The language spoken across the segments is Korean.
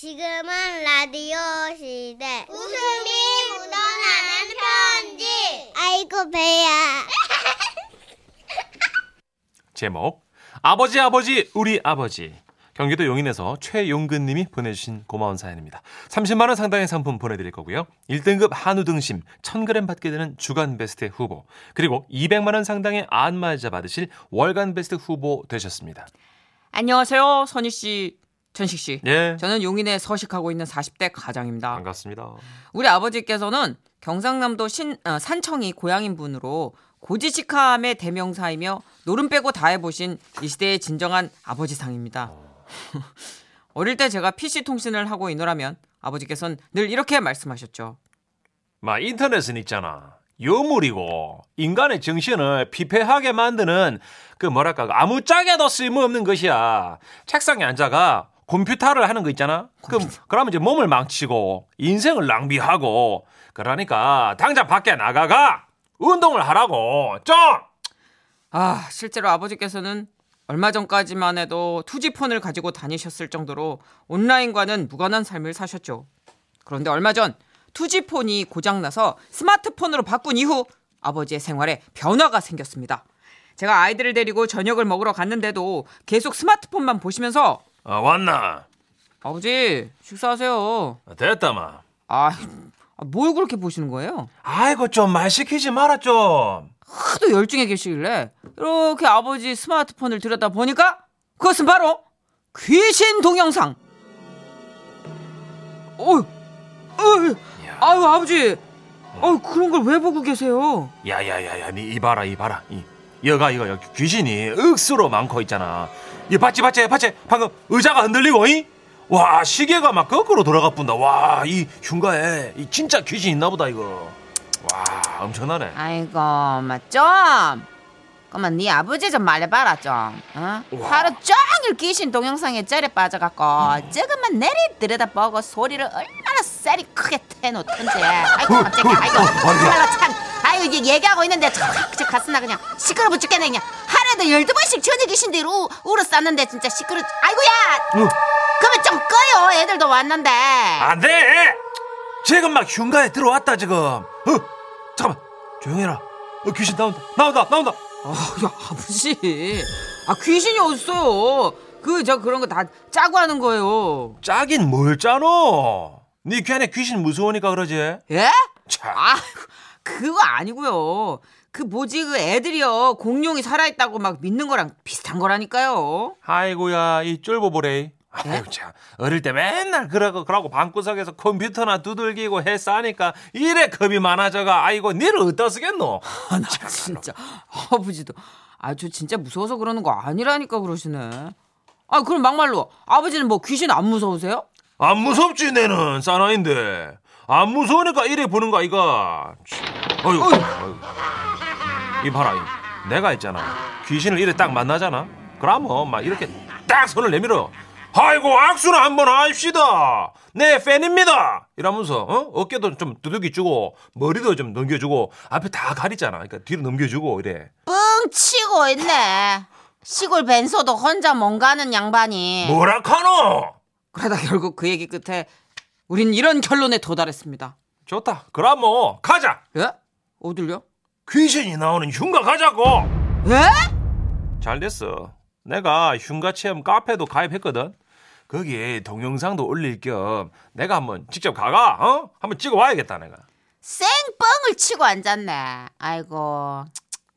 지금은 라디오 시대. 웃음이 묻어나는 편지. 아이고 배야. 제목 아버지 아버지 우리 아버지. 경기도 용인에서 최용근 님이 보내주신 고마운 사연입니다. 30만 원 상당의 상품 보내드릴 거고요. 1등급 한우 등심 1000g 받게 되는 주간베스트 후보, 그리고 200만 원 상당의 안마의자 받으실 월간베스트 후보 되셨습니다. 안녕하세요. 선희 씨, 전식 씨. 예. 저는 용인에 서식하고 있는 40대 가장입니다. 반갑습니다. 우리 아버지께서는 경상남도 산청이 고향인 분으로 고지식함의 대명사이며 노름 빼고 다 해보신 이 시대의 진정한 아버지상입니다. 어릴 때 제가 PC통신을 하고 있노라면 아버지께서는 늘 이렇게 말씀하셨죠. 마, 인터넷은 있잖아, 요물이고 인간의 정신을 피폐하게 만드는 그 뭐랄까 아무짝에도 쓸모없는 것이야. 책상에 앉아가 컴퓨터를 하는 거 있잖아. 그러면 이제 몸을 망치고 인생을 낭비하고, 그러니까 당장 밖에 나가가 운동을 하라고 좀. 아, 실제로 아버지께서는 얼마 전까지만 해도 투지폰을 가지고 다니셨을 정도로 온라인과는 무관한 삶을 사셨죠. 그런데 얼마 전 투지폰이 고장나서 스마트폰으로 바꾼 이후 아버지의 생활에 변화가 생겼습니다. 제가 아이들을 데리고 저녁을 먹으러 갔는데도 계속 스마트폰만 보시면서 왔나? 아버지 식사하세요. 됐다 마. 뭘 그렇게 보시는 거예요? 아이고 좀 말 시키지 마라 좀. 하도 열중에 계시길래 이렇게 아버지 스마트폰을 들여다보니까 그것은 바로 귀신 동영상. 아유 아버지, 그런 걸 왜 보고 계세요? 야야야야, 이 봐라. 이거 귀신이 억수로 많고 있잖아. 이 봤지 방금 의자가 흔들리고 와 시계가 막 거꾸로 돌아가 뿐다. 와 이 흉가에 이 진짜 귀신 있나 보다 이거. 와 엄청나네. 아이고 맞죠? 그러면 네 아버지 좀 말해봐라 좀. 어? 하루 종일 귀신 동영상에 쩔에 빠져갖고 조금만 내리 들여다보고 소리를 얼마나 세리 크게 태놓던지. 아이고 갑자기 아이고 참. 아유 얘기하고 있는데 저 가슴나 그냥 시끄러워 죽겠네 그냥. 하루에도 12번씩 전혀 귀신들이 울어쌌는데 진짜 시끄러. 아이고야. 그러면 좀 꺼요. 애들도 왔는데. 안돼. 지금 막 흉가에 들어왔다 지금. 잠깐만 조용히 해라. 귀신 나온다. 야 아버지, 귀신이 어딨어요. 저 그런 거 다 짜고 하는 거예요. 짜긴 뭘 짜노. 네 걔네 귀신 무서우니까 그러지. 예? 참. 그거 아니고요. 애들이요 공룡이 살아있다고 막 믿는 거랑 비슷한 거라니까요. 아이고야 이 쫄보보레이. 네? 아유 참, 어릴 때 맨날 그러고 방구석에서 컴퓨터나 두들기고 했으니까 이래 겁이 많아져가. 아이고 니를 어디다 쓰겠노. 나 진짜 아버지도 저 진짜 무서워서 그러는 거 아니라니까 그러시네. 그럼 막말로 아버지는 귀신 안 무서우세요? 안 무섭지. 내는 사나인데 안 무서우니까 이래 보는 거 아이가. 어휴. 이 봐라, 내가 있잖아 귀신을 이래 딱 만나잖아. 그러면 막 이렇게 딱 손을 내밀어. 아이고 악수나 한번 하십시다. 네 팬입니다. 이러면서 어깨도 좀 두둑이 주고 머리도 좀 넘겨주고 앞에 다 가리잖아. 그러니까 뒤로 넘겨주고 이래. 뻥치고 있네. 시골 벤소도 혼자 못 가는 양반이. 뭐라카노. 그러다 결국 그 얘기 끝에 우린 이런 결론에 도달했습니다. 좋다. 그럼 뭐 가자. 예? 어딜요? 귀신이 나오는 흉가 가자고. 예? 잘 됐어. 내가 흉가체험 카페도 가입했거든. 거기에 동영상도 올릴 겸 내가 한번 직접 가가 한번 찍어와야겠다 내가. 생뻥을 치고 앉았네. 아이고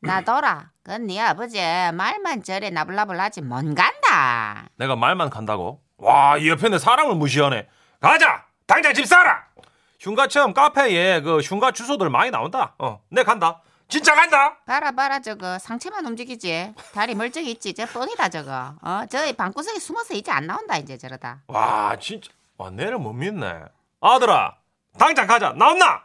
나더라. 그건 네 아버지 말만 저래 나불나불하지 못 간다. 내가 말만 간다고? 와 이 옆에 내 사람을 무시하네. 가자 당장 집 사라. 흉가체험 카페에 흉가 주소들 많이 나온다. 내 간다. 진짜 간다. 봐라 저거 상체만 움직이지 다리 멀쩡히 있지. 저 뻥이다 저거. 저기 방구석에 숨어서 이제 안 나온다 이제 저러다. 와 진짜 내를 못 믿네. 아들아 당장 가자. 나온나.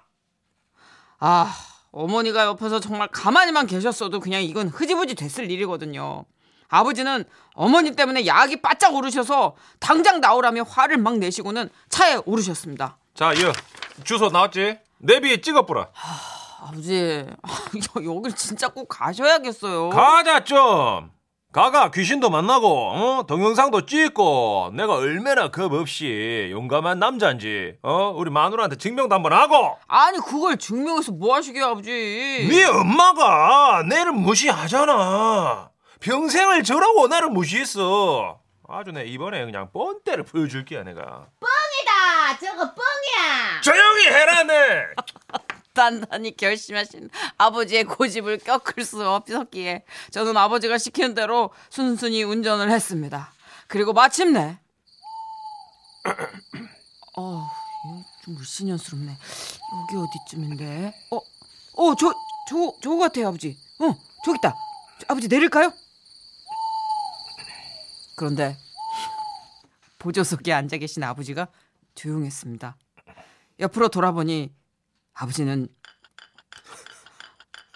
어머니가 옆에서 정말 가만히만 계셨어도 그냥 이건 흐지부지 됐을 일이거든요. 아버지는 어머니 때문에 약이 바짝 오르셔서 당장 나오라며 화를 막 내시고는 차에 오르셨습니다. 자 이거 주소 나왔지? 내비에 찍어뿌라. 아버지 여길 진짜 꼭 가셔야겠어요. 가자 좀. 가가 귀신도 만나고 동영상도 찍고 내가 얼마나 겁없이 용감한 남자인지 우리 마누라한테 증명도 한번 하고. 아니 그걸 증명해서 뭐 하시게 아버지. 네 엄마가 내를 무시하잖아. 평생을 저라고 나를 무시했어. 아주 내 이번에 그냥 뻔때를 보여줄게야 내가. 뻥이다 저거 뻥이야. 조용히 해라 내. 단단히 결심하신 아버지의 고집을 꺾을 수 없었기에 저는 아버지가 시키는 대로 순순히 운전을 했습니다. 그리고 마침내 이거 좀 불신연스럽네. 여기 어디쯤인데? 저거 같아요 아버지. 저기 있다. 아버지 내릴까요? 그런데 보조석에 앉아 계신 아버지가 조용했습니다. 옆으로 돌아보니 아버지는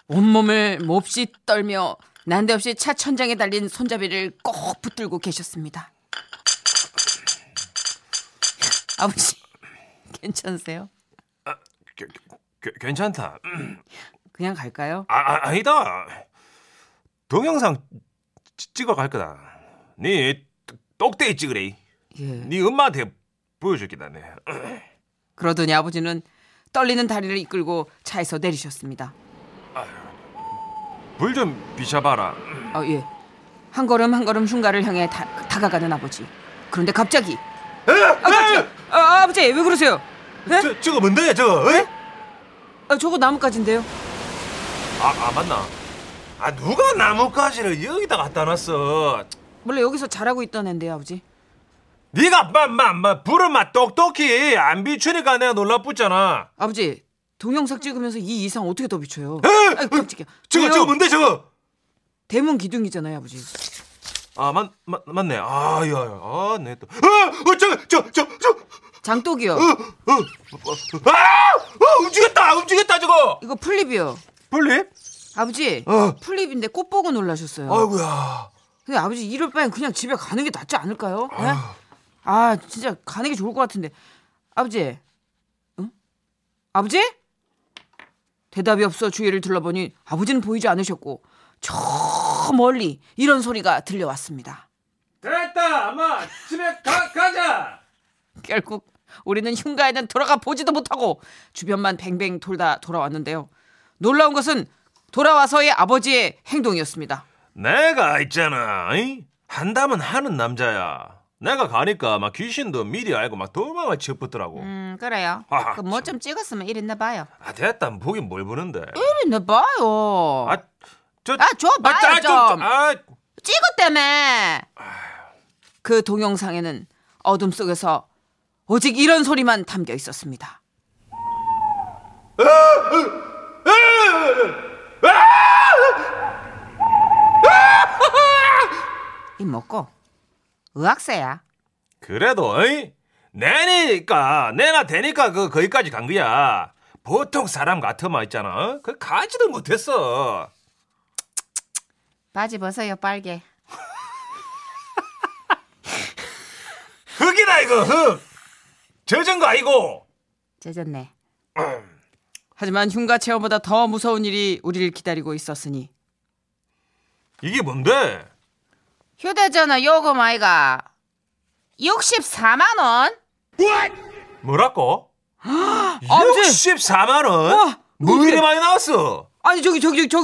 온몸을 몹시 떨며 난데없이 차 천장에 달린 손잡이를 꼭 붙들고 계셨습니다. 아버지 괜찮으세요? 괜찮다. 그냥 갈까요? 아니다. 동영상 찍어 갈 거다. 네 똑대에 찍으래. 예. 네 엄마한테 보여줄 기다. 그러더니 아버지는 떨리는 다리를 이끌고 차에서 내리셨습니다. 불 좀 비춰봐라. 예. 한 걸음 한 걸음 흉가를 향해 다가가는 아버지. 그런데 갑자기. 아버지 왜 그러세요? 에? 저거 뭔데 저거? 에? 저거 나뭇가지인데요. 맞나? 누가 나뭇가지를 여기다 갖다 놨어? 원래 여기서 자라고 있던 앤데요 아버지. 네가 불은 똑똑히 안 비추니까 내가 놀라붙잖아. 아버지 동영상 찍으면서 이 이상 어떻게 더 비춰요? 아이, 깜짝이야. 저거 뭔데 저거? 대문 기둥이잖아요 아버지. 맞네. 아야아네 또. 저거. 장독이요. 움직였다 저거. 이거 플립이요. 플립? 아버지 플립인데 꽃 보고 놀라셨어요. 아이고야. 근데 아버지 이럴 바엔 그냥 집에 가는 게 낫지 않을까요? 네? 진짜 가는 게 좋을 것 같은데. 아버지? 응? 아버지? 대답이 없어 주위를 둘러보니 아버지는 보이지 않으셨고 저 멀리 이런 소리가 들려왔습니다. 됐다 엄마 집에 가자. 결국 우리는 흉가에는 돌아가 보지도 못하고 주변만 뱅뱅 돌다 돌아왔는데요. 놀라운 것은 돌아와서의 아버지의 행동이었습니다. 내가 있잖아 한다면 하는 남자야. 내가 가니까 귀신도 미리 알고 도망을 쳐붙더라고. 그래요. 뭐 좀 찍었으면 이랬나 봐요. 됐다 보긴 뭘 보는데. 이랬나 봐요. 좀 봐요. 찍었다며. 그 동영상에는 어둠 속에서 오직 이런 소리만 담겨 있었습니다. 입 먹고. 의학세야. 그래도 내니까 내나 되니까 거기까지 간 거야. 보통 사람 같으면 있잖아. 가지도 못했어. 바지 벗어요 빨개. 흙이다 이거 흙. 젖은 거 아니고. 젖었네. 하지만 흉가 체험보다 더 무서운 일이 우리를 기다리고 있었으니. 이게 뭔데? 휴대전화 요금 아이가 64만원? 뭐라고? 64만원? 뭐 이리 많이 나왔어? 아니 저기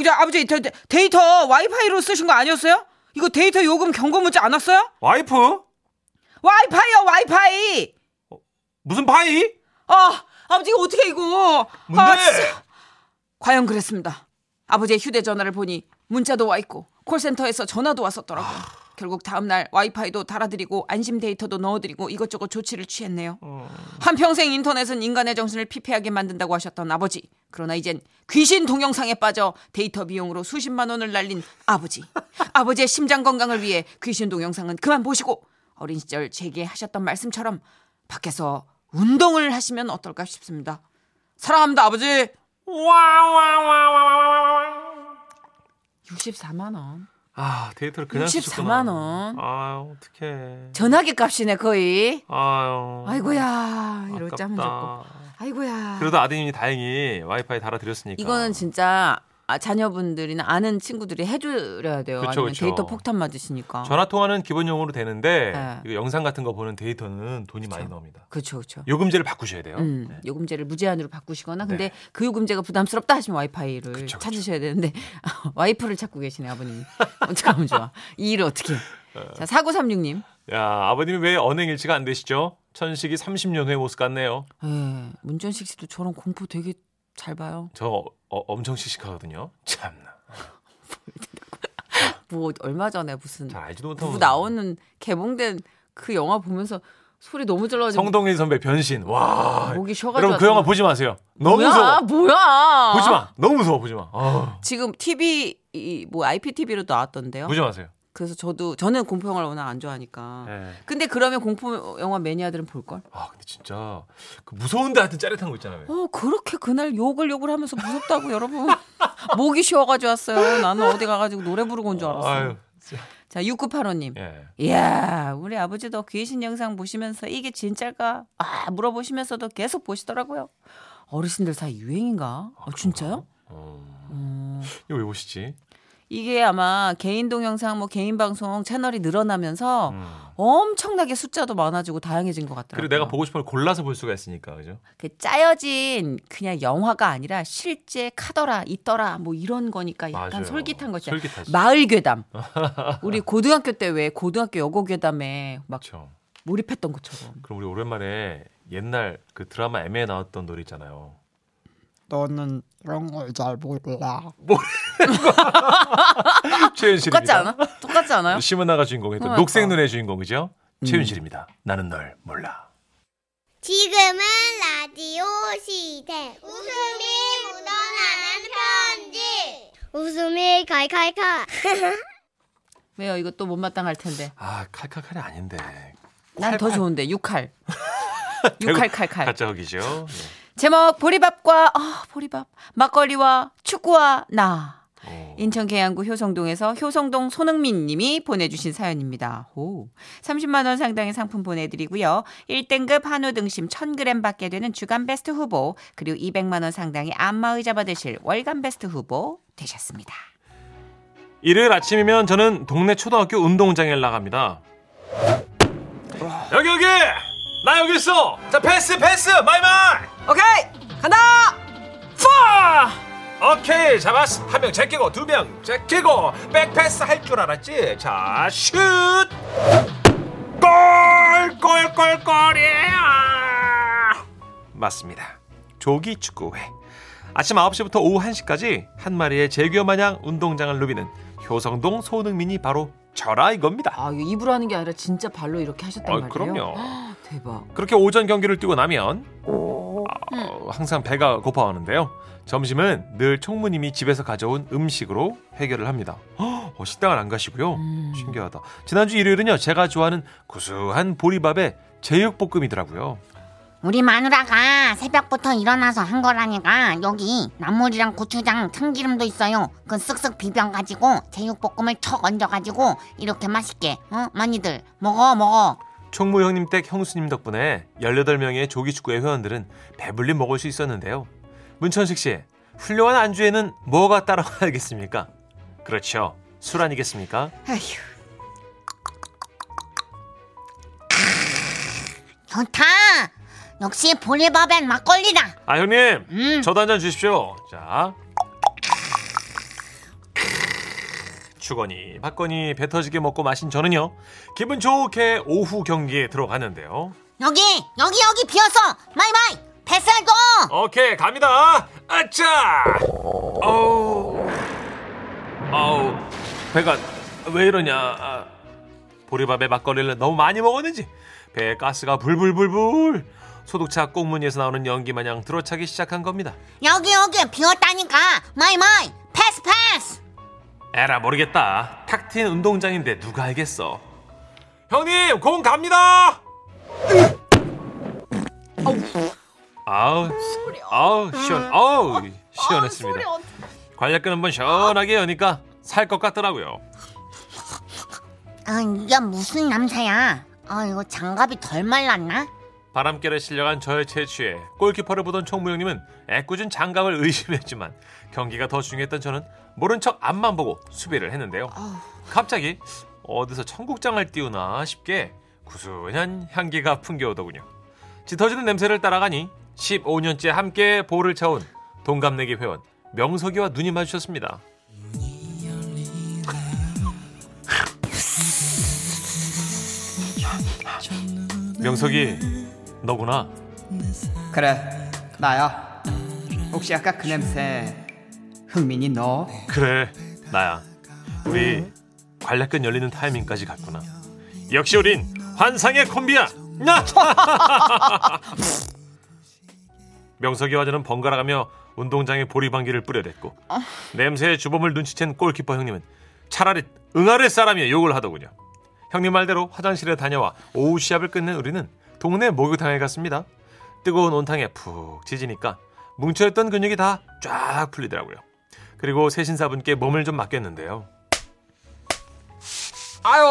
아버지 데이터 와이파이로 쓰신 거 아니었어요? 이거 데이터 요금 경고 문자 안 왔어요? 와이파이. 무슨 파이? 아버지 이거 어떻게 이거. 뭔데? 과연 그랬습니다. 아버지의 휴대전화를 보니 문자도 와있고 콜센터에서 전화도 왔었더라고요. 결국 다음날 와이파이도 달아드리고 안심 데이터도 넣어드리고 이것저것 조치를 취했네요. 한평생 인터넷은 인간의 정신을 피폐하게 만든다고 하셨던 아버지. 그러나 이젠 귀신 동영상에 빠져 데이터 비용으로 수십만 원을 날린 아버지. 아버지의 심장 건강을 위해 귀신 동영상은 그만 보시고 어린 시절 제게 하셨던 말씀처럼 밖에서 운동을 하시면 어떨까 싶습니다. 사랑합니다 아버지. 64만원. 데이터를 그냥 64만원. 어떡해. 전화기 값이네 거의. 아이고야. 이러고 짜면 좋고. 아이고야. 그래도 아드님이 다행히 와이파이 달아드렸으니까. 이거는 진짜 자녀분들이나 아는 친구들이 해주려야 돼요. 그쵸, 아니면 그쵸. 데이터 폭탄 맞으시니까. 전화통화는 기본용으로 되는데 네. 이거 영상 같은 거 보는 데이터는 돈이 그쵸. 많이 나옵니다. 그렇죠. 요금제를 바꾸셔야 돼요. 네. 요금제를 무제한으로 바꾸시거나 네. 근데 그 요금제가 부담스럽다 하시면 와이파이를 그쵸, 찾으셔야 되는데 와이프를 찾고 계시네 아버님. 어떻게 하면 좋아. 이 일을 어떻게. 자, 4936님. 야, 아버님이 왜 언행일치가 안 되시죠? 천식이 30년 후의 모습 같네요. 네, 문전식 씨도 저런 공포 되게 잘 봐요. 저 엄청 씩씩하거든요. 참나. 뭐 얼마 전에 무슨 누구 나오는 개봉된 그 영화 보면서 소리 너무 질러가지고 성동일 선배 변신. 와. 목이 쉬어가지고. 여러분 그 영화 보지 마세요. 너무 뭐야, 무서워. 뭐야? 보지 마. 너무 무서워. 보지 마. 아. 지금 TV 뭐 IPTV로 나왔던데요. 보지 마세요. 그래서 저는 공포 영화를 워낙 안 좋아하니까. 네. 근데 그러면 공포 영화 매니아들은 볼 걸? 아 근데 진짜 그 무서운데 하여튼 짜릿한 거 있잖아요. 그렇게 그날 욕을 하면서 무섭다고 여러분. 목이 쉬어가지고 왔어요. 나는 어디 가가지고 노래 부르고 온 줄 알았어요. 자 6985님. 예. 이야 우리 아버지도 귀신 영상 보시면서 이게 진짜일까? 물어보시면서도 계속 보시더라고요. 어르신들 사이 유행인가? 진짜요? 이거 왜 보시지? 이게 아마 개인 동영상, 뭐 개인 방송 채널이 늘어나면서 엄청나게 숫자도 많아지고 다양해진 것 같더라고요. 그리고 내가 보고 싶은 걸 골라서 볼 수가 있으니까, 그죠? 그 짜여진 그냥 영화가 아니라 실제 카더라, 있더라, 뭐 이런 거니까 약간 맞아요. 솔깃한 거죠. 마을 괴담. 우리 고등학교 때 왜 고등학교 여고 괴담에 막 그쵸. 몰입했던 것처럼. 그럼 우리 오랜만에 옛날 그 드라마 M에 나왔던 노래 있잖아요. 너는 이런 걸 잘 몰라. 최윤실입니다. 똑같지 않아? 똑같지 않아요? 시문화가 주인공이었던 녹색 눈의 주인공 그죠? 최윤실입니다. 나는 널 몰라. 지금은 라디오 시대. 웃음이 묻어나는 편지. 웃음이 칼칼칼. 왜요? 이거 또 못마땅할 텐데. 칼칼칼이 아닌데. 난 더 좋은데. 6칼. 6칼 칼칼. 가짜 허기죠. 네. 제목 보리밥과 보리밥 막걸리와 축구와 나. 인천 계양구 효성동에서 효성동 손흥민 님이 보내주신 사연입니다. 30만 원 상당의 상품 보내드리고요. 1등급 한우 등심 1000g 받게 되는 주간 베스트 후보 그리고 200만 원 상당의 안마의자 받으실 월간 베스트 후보 되셨습니다. 일요일 아침이면 저는 동네 초등학교 운동장에 나갑니다. 여기 나 여기 있어. 자 패스 마이마이. 오케이 간다. 파. 오케이 잡았어. 한 명 제끼고 두 명 제끼고 백패스 할 줄 알았지. 자 슛. 골이야. 맞습니다. 조기 축구회. 아침 9시부터 오후 1시까지 한 마리의 제규어 마냥 운동장을 누비는 효성동 소능민이 바로 저라 이겁니다. 입으로 하는 게 아니라 진짜 발로 이렇게 하셨단 말이에요? 그럼요. 대박. 그렇게 오전 경기를 뛰고 나면 항상 배가 고파하는데요. 점심은 늘 총무님이 집에서 가져온 음식으로 해결을 합니다. 식당을 안 가시고요. 신기하다. 지난주 일요일은요. 제가 좋아하는 구수한 보리밥에 제육볶음이더라고요. 우리 마누라가 새벽부터 일어나서 한 거라니까 여기 나물이랑 고추장, 참기름도 있어요. 그건 쓱쓱 비벼가지고 제육볶음을 척 얹어가지고 이렇게 맛있게 많이들 먹어. 총무 형님 댁 형수님 덕분에 18명의 조기축구회 회원들은 배불리 먹을 수 있었는데요. 문천식 씨, 훌륭한 안주에는 뭐가 따라와야겠습니까? 그렇죠. 술 아니겠습니까? 아휴. 좋다. 역시 보리밥엔 막걸리다. 형님 저도 한잔 주십시오. 자 주거니 받거니 배 터지게 먹고 마신 저는요 기분 좋게 오후 경기에 들어가는데요. 여기 비었어. 마이마이 뱃살도. 오케이 갑니다. 아차. 아우 배가 왜 이러냐. 보리밥에 막걸리를 너무 많이 먹었는지 배에 가스가 불불불불. 소독차 꽁무니에서 나오는 연기 마냥 들어차기 시작한 겁니다. 여기 비웠다니까. 마이마이 패스. 에라 모르겠다. 탁 트인 운동장인데 누가 알겠어. 형님 공 갑니다. 시원했습니다. 관략근 한번 시원하게 여니까 살 것 같더라고요. 이게 무슨 냄새야. 이거 장갑이 덜 말랐나? 바람결에 실려간 저의 채취에 골키퍼를 보던 총무형님은 애꿎은 장갑을 의심했지만 경기가 더 중요했던 저는 모른 척 앞만 보고 수비를 했는데요. 갑자기 어디서 청국장을 띄우나 싶게 구수한 향기가 풍겨오더군요. 짙어지는 냄새를 따라가니 15년째 함께 볼을 차온 동갑내기 회원 명석이와 눈이 마주쳤습니다. 명석이 너구나. 그래 나야. 혹시 아까 그 냄새 흥민이 너? 그래 나야. 우리 관략근 열리는 타이밍까지 갔구나. 역시 우린 환상의 콤비야. 명석이와 저는 번갈아가며 운동장에 보리방귀를 뿌려댔고 냄새의 주범을 눈치챈 골키퍼 형님은 차라리 응아를 싸라며 욕을 하더군요. 형님 말대로 화장실에 다녀와 오후 시합을 끝낸 우리는 동네 목욕탕에 갔습니다. 뜨거운 온탕에 푹 지지니까 뭉쳐있던 근육이 다 쫙 풀리더라고요. 그리고 새신사분께 몸을 좀 맡겼는데요. 아유,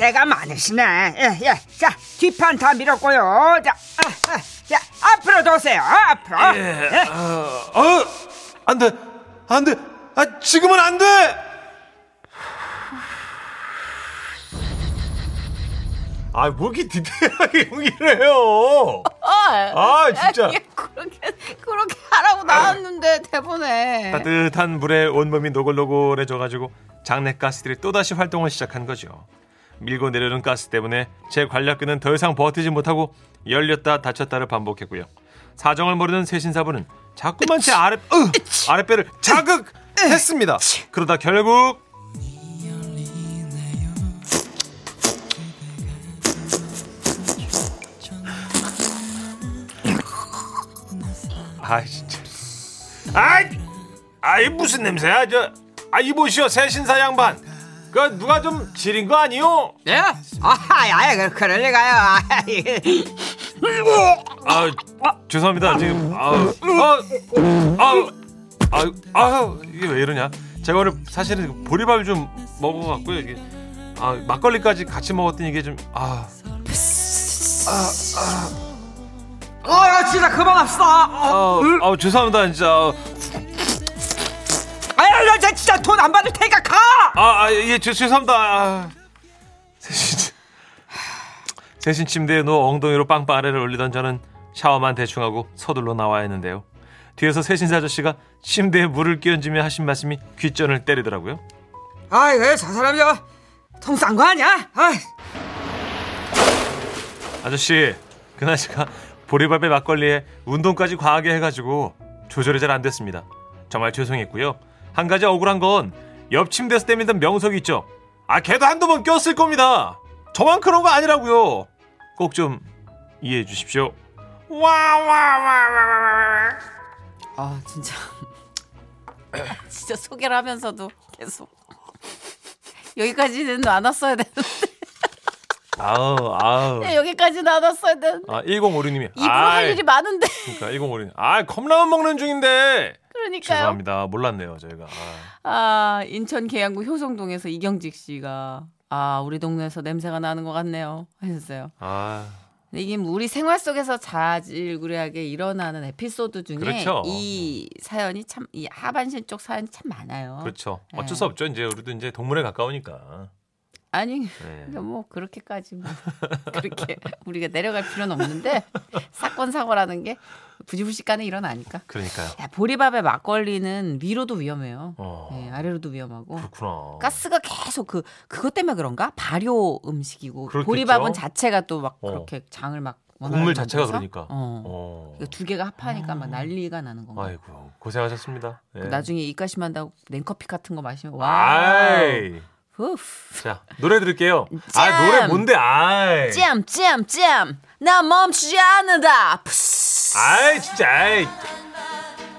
애가 많으시네. 예, 자, 뒷판 다 밀었고요. 자, 자, 앞으로 도세요. 앞으로. 안 돼. 아, 지금은 안 돼. 아, 뭐 이렇게 디테일하게 용기를 해요? 아, 진짜. 그렇게 하라고 나왔는데 대본에. 따뜻한 물에 온몸이 노골노골해져가지고 장내가스들이 또다시 활동을 시작한 거죠. 밀고 내려오는 가스 때문에 제 관략근은 더 이상 버티지 못하고 열렸다 다쳤다를 반복했고요. 사정을 모르는 새신사분은 자꾸만 제 아랫배를 자극했습니다. 그러다 결국 아이 무슨 냄새야 저. 아 이보시오 새신사 양반. 그 누가 좀 지린 거 아니요? 예? 아야 그럴 리가요. 아 죄송합니다 지금. 이게 왜 이러냐? 제가 오늘 사실은 보리밥을 좀 먹어갖고요. 이게 막걸리까지 같이 먹었더니 이게 좀 진짜 그만합시다. 죄송합니다 진짜. 아야 나 진짜 돈 안 받을 테니까 가. 예 죄송합니다. 세신 침대에 누워 엉덩이로 빵빵 아래를 올리던 저는 샤워만 대충하고 서둘러 나와야 했는데요. 뒤에서 세신사 아저씨가 침대에 물을 끼얹으며 하신 말씀이 귓전을 때리더라고요. 이거 저 사람이야 통 싼 거 아니야? 아저씨 그날 제가 보리밥에 막걸리에 운동까지 과하게 해가지고 조절이 잘 안 됐습니다. 정말 죄송했고요. 한 가지 억울한 건 옆 침대에서 때밀던 명석이 있죠. 걔도 한두 번 꼈을 겁니다. 저만 그런 거 아니라고요. 꼭 좀 이해해 주십시오. 와와와와와. 아 진짜 진짜 소개를 하면서도 계속 여기까지는 안 왔어야 되는데. 여기까지는 안 왔어야 되는데. 1056님이 이거 할 일이 많은데. 그러니까 1056님 컵라면 먹는 중인데. 그러니까요. 죄송합니다 몰랐네요 저희가. 인천 계양구 효성동에서 이경직 씨가 우리 동네에서 냄새가 나는 것 같네요 하셨어요. 이게 우리 생활 속에서 자질구레하게 일어나는 에피소드 중에 그렇죠. 이 사연이 참 이 하반신 쪽 사연이 참 많아요. 그렇죠. 어쩔 수 없죠. 이제 우리도 이제 동물에 가까우니까. 그렇게까지 그렇게 우리가 내려갈 필요는 없는데 사건 사고라는 게 부지불식간에 일어나니까. 그러니까요. 보리밥에 막걸리는 위로도 위험해요. 아래로도 위험하고. 그렇구나. 가스가 계속 그것 때문에 그런가? 발효 음식이고 그렇겠죠? 보리밥은 자체가 또 막 그렇게 장을 막 국물 자체가 거라서? 그러니까. 두 개가 합하니까 막 난리가 나는 건가. 아이고 고생하셨습니다. 나중에 입가심한다고 냉커피 같은 거 마시면 자 노래 들을게요. 짬, 노래 뭔데? 짬 나 멈추지 않는다. 진짜.